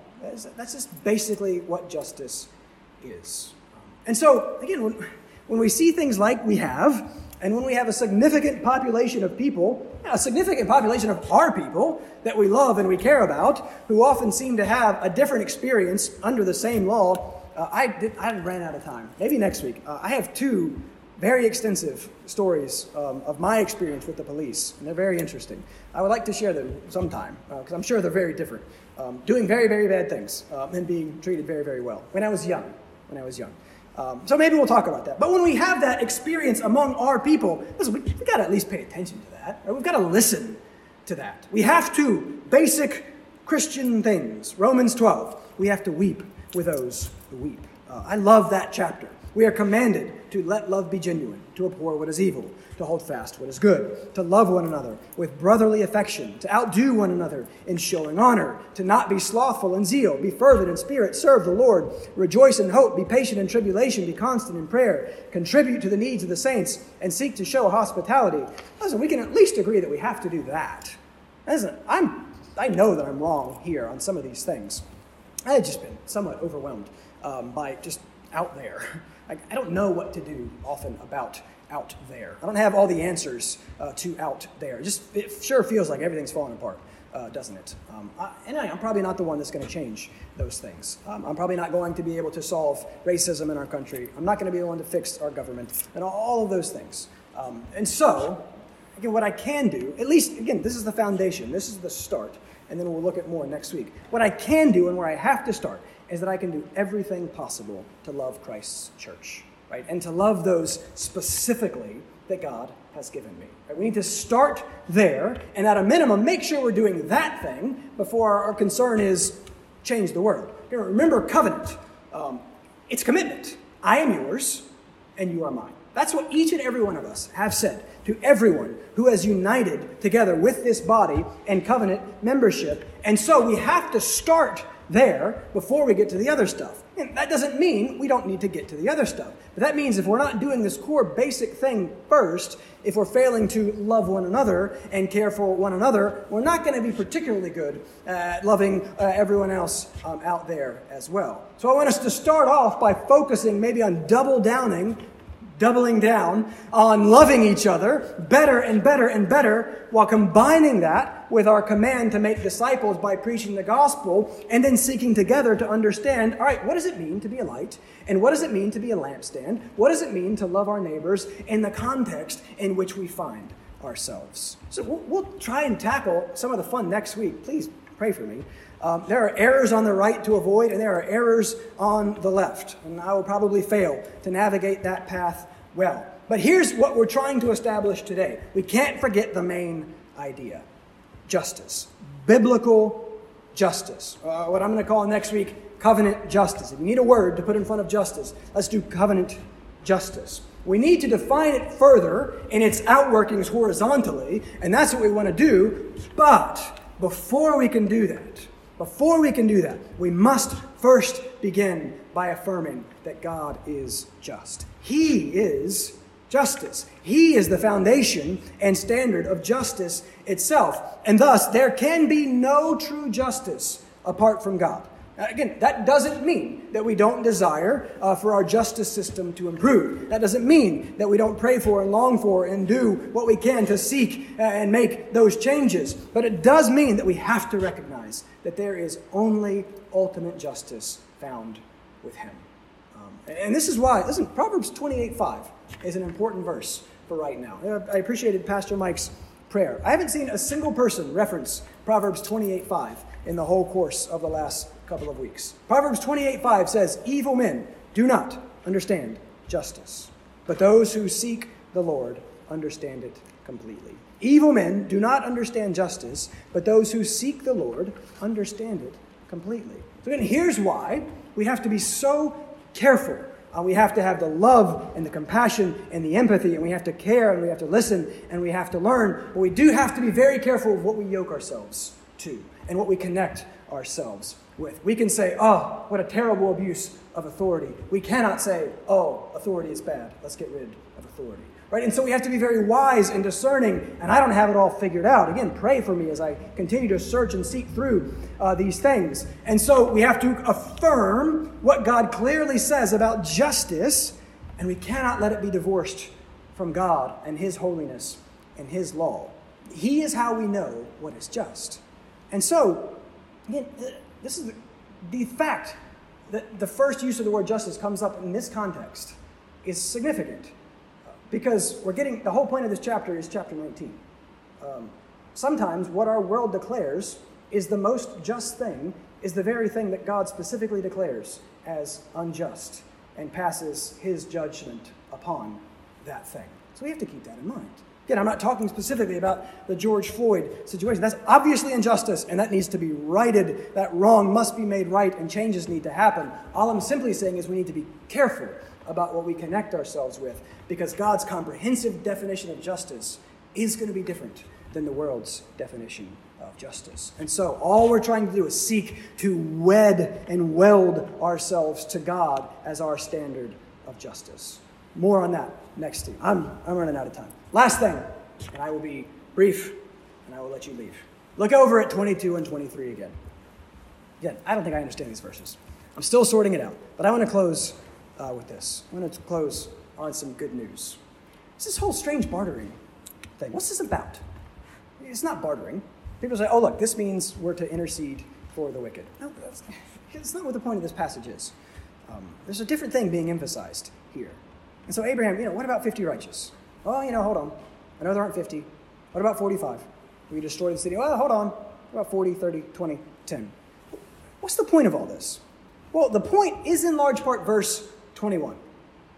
That's just basically what justice is. And so, again, when we see things like we have, and when we have a significant population of people, a significant population of our people that we love and we care about, who often seem to have a different experience under the same law, I ran out of time. Maybe next week. I have two very extensive stories of my experience with the police, and they're very interesting. I would like to share them sometime, because I'm sure they're very different. Doing very, very bad things and being treated very, very well when I was young. So maybe we'll talk about that. But when we have that experience among our people, listen, we've got to at least pay attention to that. Right? We've got to listen to that. We have to. Basic Christian things. Romans 12. We have to weep with those who weep. I love that chapter. We are commanded to let love be genuine, to abhor what is evil, to hold fast what is good, to love one another with brotherly affection, to outdo one another in showing honor, to not be slothful in zeal, be fervent in spirit, serve the Lord, rejoice in hope, be patient in tribulation, be constant in prayer, contribute to the needs of the saints, and seek to show hospitality. Listen, we can at least agree that we have to do that. Listen, I know that I'm wrong here on some of these things. I had just been somewhat overwhelmed by just out there. I don't know what to do often about out there. I don't have all the answers to out there. It sure feels like everything's falling apart, doesn't it? I'm probably not the one that's going to change those things. I'm probably not going to be able to solve racism in our country. I'm not going to be the one to fix our government and all of those things. And so, again, what I can do, at least, again, this is the foundation. This is the start. And then we'll look at more next week. What I can do and where I have to start is that I can do everything possible to love Christ's church, right? And to love those specifically that God has given me. Right? We need to start there, and at a minimum, make sure we're doing that thing before our concern is change the world. You know, remember covenant. It's commitment. I am yours, and you are mine. That's what each and every one of us have said to everyone who has united together with this body and covenant membership. And so we have to start there before we get to the other stuff. And that doesn't mean we don't need to get to the other stuff. But that means if we're not doing this core basic thing first, if we're failing to love one another and care for one another, we're not going to be particularly good at loving everyone else out there as well. So I want us to start off by focusing maybe on doubling down on loving each other better and better and better, while combining that with our command to make disciples by preaching the gospel and then seeking together to understand, all right, what does it mean to be a light? And what does it mean to be a lampstand? What does it mean to love our neighbors in the context in which we find ourselves? So we'll try and tackle some of the fun next week. Please pray for me. There are errors on the right to avoid, and there are errors on the left. And I will probably fail to navigate that path well. But here's what we're trying to establish today. We can't forget the main idea. Justice. Biblical justice. What I'm going to call next week, covenant justice. If you need a word to put in front of justice, let's do covenant justice. We need to define it further in its outworkings horizontally, and that's what we want to do. But Before we can do that, we must first begin by affirming that God is just. He is justice. He is the foundation and standard of justice itself. And thus, there can be no true justice apart from God. Again, that doesn't mean that we don't desire for our justice system to improve. That doesn't mean that we don't pray for and long for and do what we can to seek and make those changes. But it does mean that we have to recognize that there is only ultimate justice found with Him. And this is why, listen, Proverbs 28:5 is an important verse for right now. I appreciated Pastor Mike's prayer. I haven't seen a single person reference Proverbs 28:5 in the whole course of the last couple of weeks. Proverbs 28:5 says, evil men do not understand justice, but those who seek the Lord understand it completely. Evil men do not understand justice, but those who seek the Lord understand it completely. So then here's why we have to be so careful. We have to have the love and the compassion and the empathy, and we have to care, and we have to listen, and we have to learn. But we do have to be very careful of what we yoke ourselves to and what we connect ourselves with. We can say, oh, what a terrible abuse of authority. We cannot say, oh, authority is bad. Let's get rid of authority. Right? And so we have to be very wise and discerning, and I don't have it all figured out. Again, pray for me as I continue to search and seek through these things. And so we have to affirm what God clearly says about justice, and we cannot let it be divorced from God and His holiness and His law. He is how we know what is just. And so, again, this is the fact that the first use of the word justice comes up in this context is significant, because we're getting the whole point of this chapter is chapter 19. Sometimes what our world declares is the most just thing is the very thing that God specifically declares as unjust and passes His judgment upon that thing. So we have to keep that in mind. Again, I'm not talking specifically about the George Floyd situation. That's obviously injustice, and that needs to be righted. That wrong must be made right, and changes need to happen. All I'm simply saying is we need to be careful about what we connect ourselves with, because God's comprehensive definition of justice is going to be different than the world's definition of justice. And so all we're trying to do is seek to wed and weld ourselves to God as our standard of justice. More on that next time. I'm running out of time. Last thing, and I will be brief, and I will let you leave. Look over at 22 and 23 again. Again, I don't think I understand these verses. I'm still sorting it out, but I want to close with this. I want to close on some good news. It's this whole strange bartering thing. What's this about? It's not bartering. People say, oh, look, this means we're to intercede for the wicked. No, that's not what the point of this passage is. There's a different thing being emphasized here. And so Abraham, what about 50 righteous? Oh, hold on. I know there aren't 50. What about 45? We destroyed the city. Well, hold on. What about 40, 30, 20, 10? What's the point of all this? Well, the point is in large part verse 21.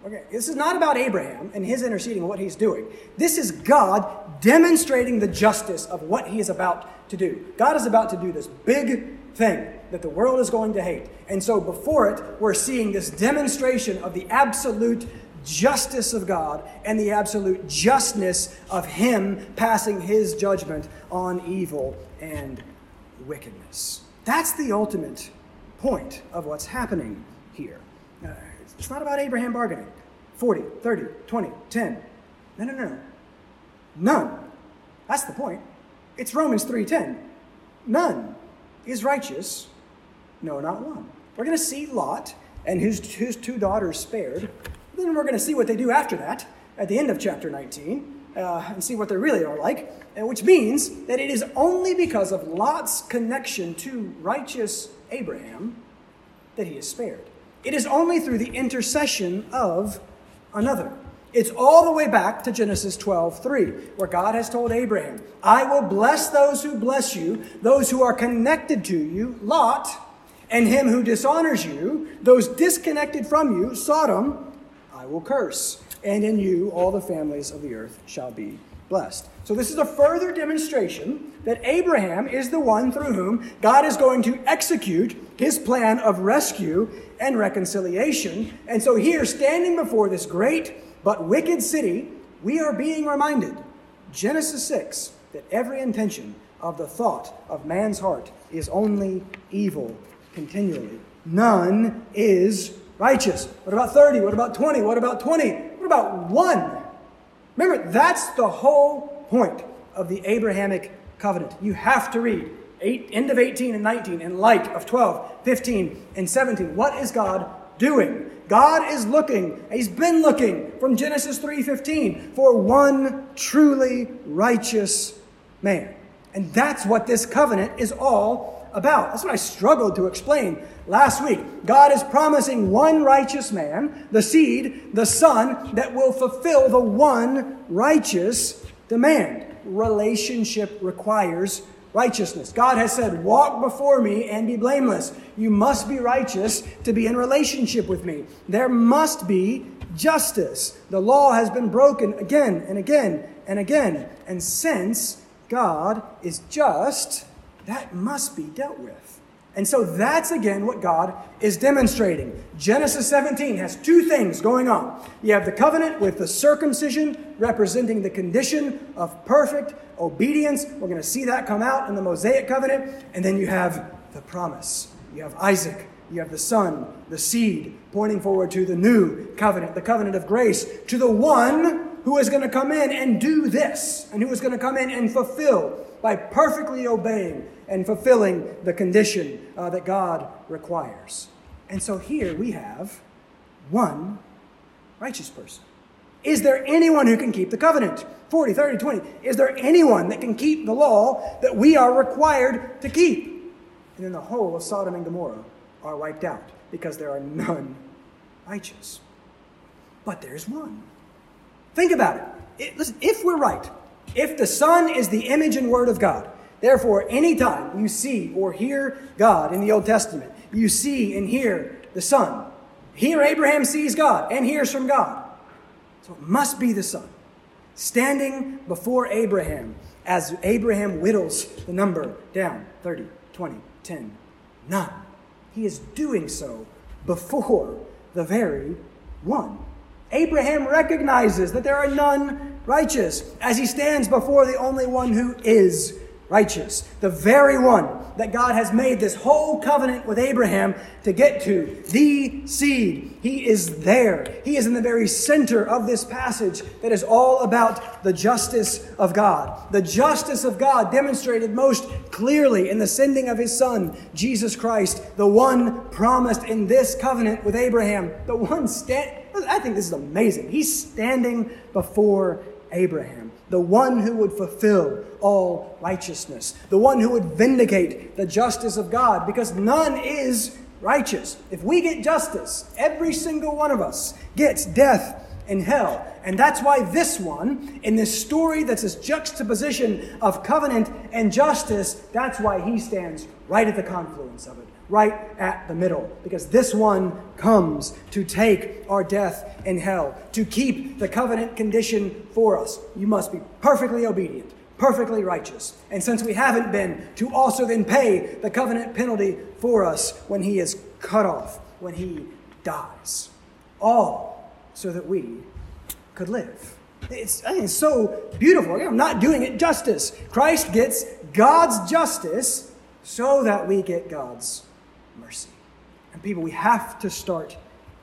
Okay, this is not about Abraham and his interceding and what he's doing. This is God demonstrating the justice of what He is about to do. God is about to do this big thing that the world is going to hate. And so before it, we're seeing this demonstration of the absolute justice of God and the absolute justness of Him passing His judgment on evil and wickedness. That's the ultimate point of what's happening here. It's not about Abraham bargaining. 40, 30, 20, 10. No. None. That's the point. It's Romans 3:10. None is righteous. No, not one. We're going to see Lot and his two daughters spared. Then we're going to see what they do after that at the end of chapter 19 and see what they really are like, and which means that it is only because of Lot's connection to righteous Abraham that he is spared. It is only through the intercession of another. It's all the way back to Genesis 12:3, where God has told Abraham, I will bless those who bless you, those who are connected to you, Lot, and him who dishonors you, those disconnected from you, Sodom, I will curse. And in you all the families of the earth shall be blessed. So this is a further demonstration that Abraham is the one through whom God is going to execute his plan of rescue and reconciliation. And so here, standing before this great but wicked city, we are being reminded, Genesis 6, that every intention of the thought of man's heart is only evil continually. None is righteous. What about 30? What about 20? What about 20? What about one? Remember, that's the whole point of the Abrahamic covenant. You have to read end of 18 and 19 in light of 12, 15, and 17. What is God doing? God is looking, he's been looking from Genesis 3:15 for one truly righteous man. And that's what this covenant is all about. That's what I struggled to explain last week. God is promising one righteous man, the seed, the son, that will fulfill the one righteous demand. Relationship requires righteousness. God has said, walk before me and be blameless. You must be righteous to be in relationship with me. There must be justice. The law has been broken again and again and again. And since God is just, that must be dealt with. And so that's again what God is demonstrating. Genesis 17 has two things going on. You have the covenant with the circumcision representing the condition of perfect obedience. We're going to see that come out in the Mosaic covenant. And then you have the promise. You have Isaac. You have the son, the seed, pointing forward to the new covenant, the covenant of grace, to the one who is going to come in and do this, and who is going to come in and fulfill by perfectly obeying and fulfilling the condition that God requires. And so here we have one righteous person. Is there anyone who can keep the covenant? 40, 30, 20. Is there anyone that can keep the law that we are required to keep? And then the whole of Sodom and Gomorrah are wiped out because there are none righteous. But there's one. Think about it. Listen, if we're right, if the Son is the image and word of God, therefore, anytime you see or hear God in the Old Testament, you see and hear the Son. Here Abraham sees God and hears from God. So it must be the Son standing before Abraham as Abraham whittles the number down, 30, 20, 10, none. He is doing so before the very one. Abraham recognizes that there are none righteous as he stands before the only one who is righteous. The very one that God has made this whole covenant with Abraham to get to, the seed. He is there. He is in the very center of this passage that is all about the justice of God. The justice of God demonstrated most clearly in the sending of his Son, Jesus Christ, the one promised in this covenant with Abraham, the one I think this is amazing. He's standing before Abraham, the one who would fulfill all righteousness, the one who would vindicate the justice of God, because none is righteous. If we get justice, every single one of us gets death and hell. And that's why this one, in this story that's this juxtaposition of covenant and justice, that's why he stands right at the confluence of it, right at the middle, because this one comes to take our death and hell, to keep the covenant condition for us. You must be perfectly obedient, perfectly righteous. And since we haven't been, to also then pay the covenant penalty for us when he is cut off, when he dies. All so that we could live. I think it's so beautiful. I'm not doing it justice. Christ gets God's justice so that we get God's mercy. And people, we have to start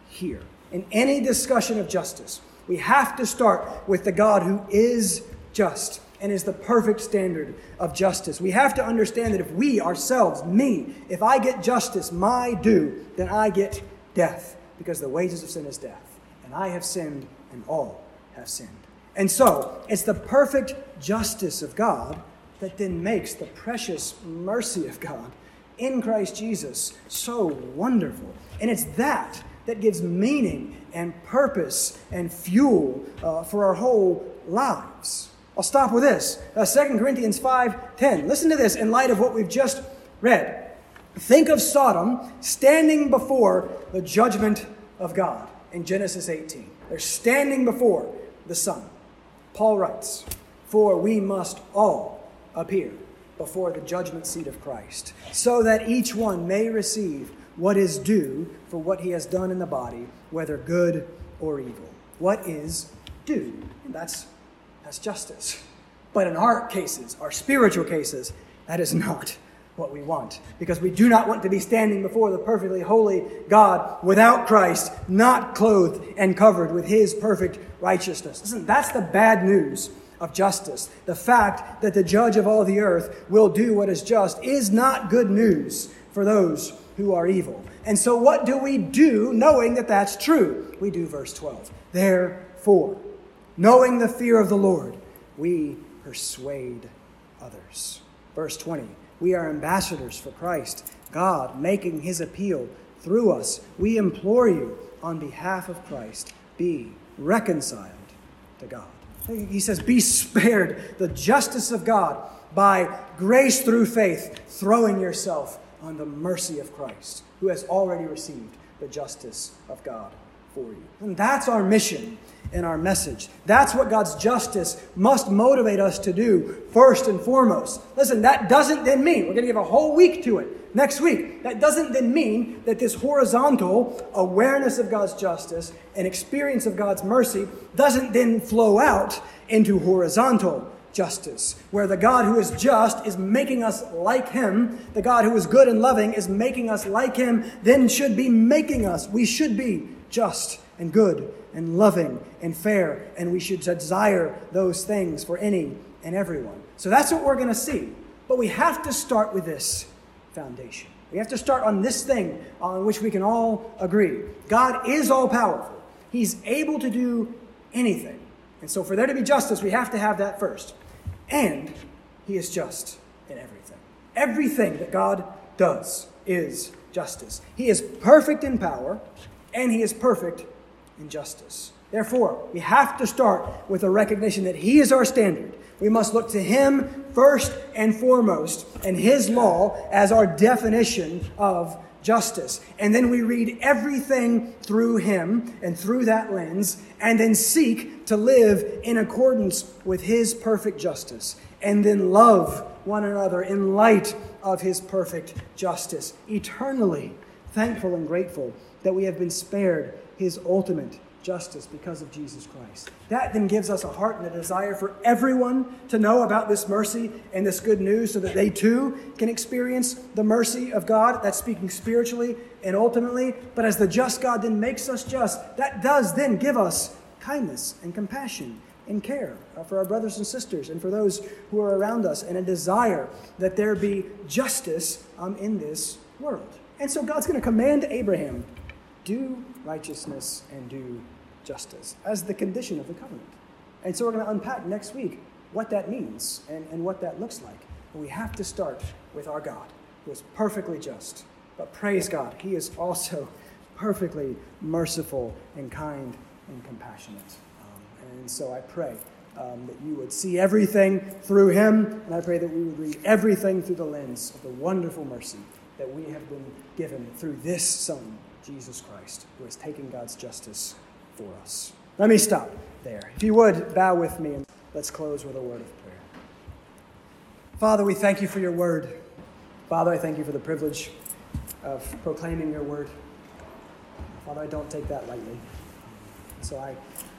here. In any discussion of justice, we have to start with the God who is just and is the perfect standard of justice. We have to understand that if we ourselves, me, if I get justice, my due, then I get death, because the wages of sin is death. And I have sinned, and all have sinned. And so, it's the perfect justice of God that then makes the precious mercy of God in Christ Jesus so wonderful. And it's that gives meaning and purpose and fuel for our whole lives. I'll stop with this. 2 Corinthians 5:10. Listen to this in light of what we've just read. Think of Sodom standing before the judgment of God in Genesis 18. They're standing before the sun. Paul writes, "For we must all appear before the judgment seat of Christ, so that each one may receive what is due for what he has done in the body, whether good or evil." What is due? And that's justice. But in our cases, our spiritual cases, that is not what we want, because we do not want to be standing before the perfectly holy God without Christ, not clothed and covered with his perfect righteousness. Listen, that's the bad news of justice. The fact that the judge of all the earth will do what is just is not good news for those who are evil. And so what do we do knowing that that's true? We do verse 12. Therefore, knowing the fear of the Lord, we persuade others. Verse 20. We are ambassadors for Christ, God making his appeal through us. We implore you on behalf of Christ, be reconciled to God. He says, be spared the justice of God by grace through faith, throwing yourself on the mercy of Christ, who has already received the justice of God for you. And that's our mission and our message. That's what God's justice must motivate us to do first and foremost. Listen, that doesn't then mean, we're going to give a whole week to it next week, that doesn't then mean that this horizontal awareness of God's justice and experience of God's mercy doesn't then flow out into horizontal justice, where the God who is just is making us like him, the God who is good and loving is making us like him, then should be making us, we should be just and good and loving and fair, and we should desire those things for any and everyone. So that's what we're going to see. But we have to start with this foundation. We have to start on this thing on which we can all agree. God is all-powerful. He's able to do anything. And so for there to be justice, we have to have that first. And he is just in everything. Everything that God does is justice. He is perfect in power, and he is perfect in justice. Therefore, we have to start with a recognition that he is our standard. We must look to him first and foremost, and his law as our definition of justice. And then we read everything through him and through that lens, and then seek to live in accordance with his perfect justice, and then love one another in light of his perfect justice, eternally thankful and grateful that we have been spared his ultimate justice because of Jesus Christ. That then gives us a heart and a desire for everyone to know about this mercy and this good news, so that they too can experience the mercy of God. That's speaking spiritually and ultimately. But as the just God then makes us just, that does then give us kindness and compassion and care for our brothers and sisters and for those who are around us, and a desire that there be justice in this world. And so God's going to command Abraham, do righteousness and do justice as the condition of the covenant. And so we're going to unpack next week what that means and what that looks like. But we have to start with our God, who is perfectly just. But praise God, he is also perfectly merciful and kind and compassionate. And so I pray that you would see everything through him, and I pray that we would read everything through the lens of the wonderful mercy that we have been given through this Son, Jesus Christ, who has taken God's justice for us. Let me stop there. If you would, bow with me, and let's close with a word of prayer. Father, we thank you for your word. Father, I thank you for the privilege of proclaiming your word. Father, I don't take that lightly. So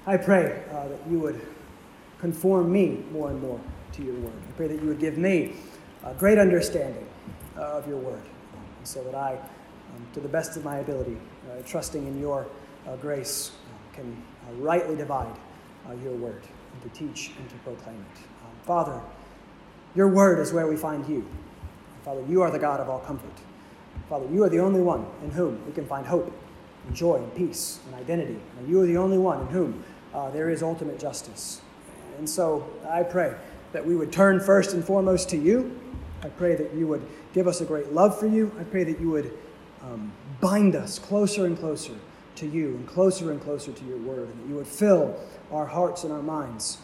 I pray that you would conform me more and more to your word. I pray that you would give me a great understanding of your word, so that I to the best of my ability, trusting in your grace, can rightly divide your word and to teach and to proclaim it. Father, your word is where we find you. Father, you are the God of all comfort. Father, you are the only one in whom we can find hope and joy and peace and identity. And you are the only one in whom there is ultimate justice. And so I pray that we would turn first and foremost to you. I pray that you would give us a great love for you. I pray that you would bind us closer and closer to you and closer to your word, and that you would fill our hearts and our minds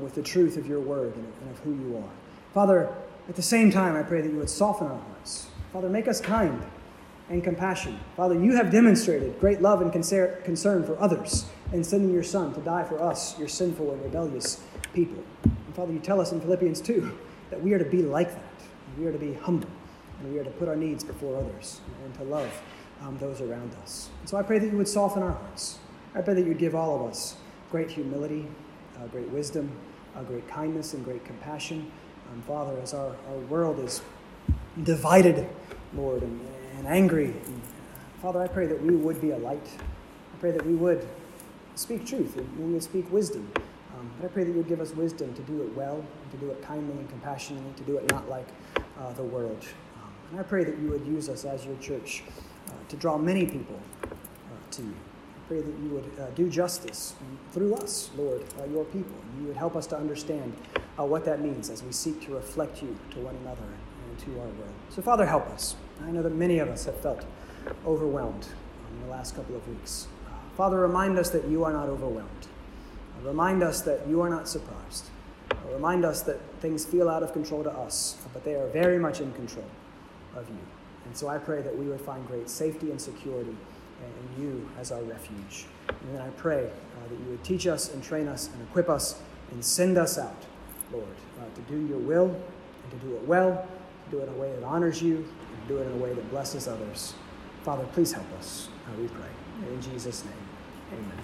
with the truth of your word and of who you are. Father, at the same time, I pray that you would soften our hearts. Father, make us kind and compassionate. Father, you have demonstrated great love and concern for others in sending your Son to die for us, your sinful and rebellious people. And Father, you tell us in Philippians 2 that we are to be like that. We are to be humble, and we are to put our needs before others and to love those around us. And so I pray that you would soften our hearts. I pray that you would give all of us great humility, great wisdom, great kindness, and great compassion. Father, as our world is divided, Lord, and angry, and Father, I pray that we would be a light. I pray that we would speak truth and we would speak wisdom. But I pray that you would give us wisdom to do it well, and to do it kindly and compassionately, to do it not like the world. And I pray that you would use us as your church to draw many people to you. I pray that you would do justice through us, Lord, your people. And you would help us to understand what that means as we seek to reflect you to one another and to our world. So, Father, help us. I know that many of us have felt overwhelmed in the last couple of weeks. Father, remind us that you are not overwhelmed. Remind us that you are not surprised. Remind us that things feel out of control to us, but they are very much in control of you. And so I pray that we would find great safety and security in you as our refuge. And then I pray that you would teach us and train us and equip us and send us out, Lord, to do your will and to do it well, to do it in a way that honors you, and to do it in a way that blesses others. Father, please help us, we pray. In Jesus' name, amen.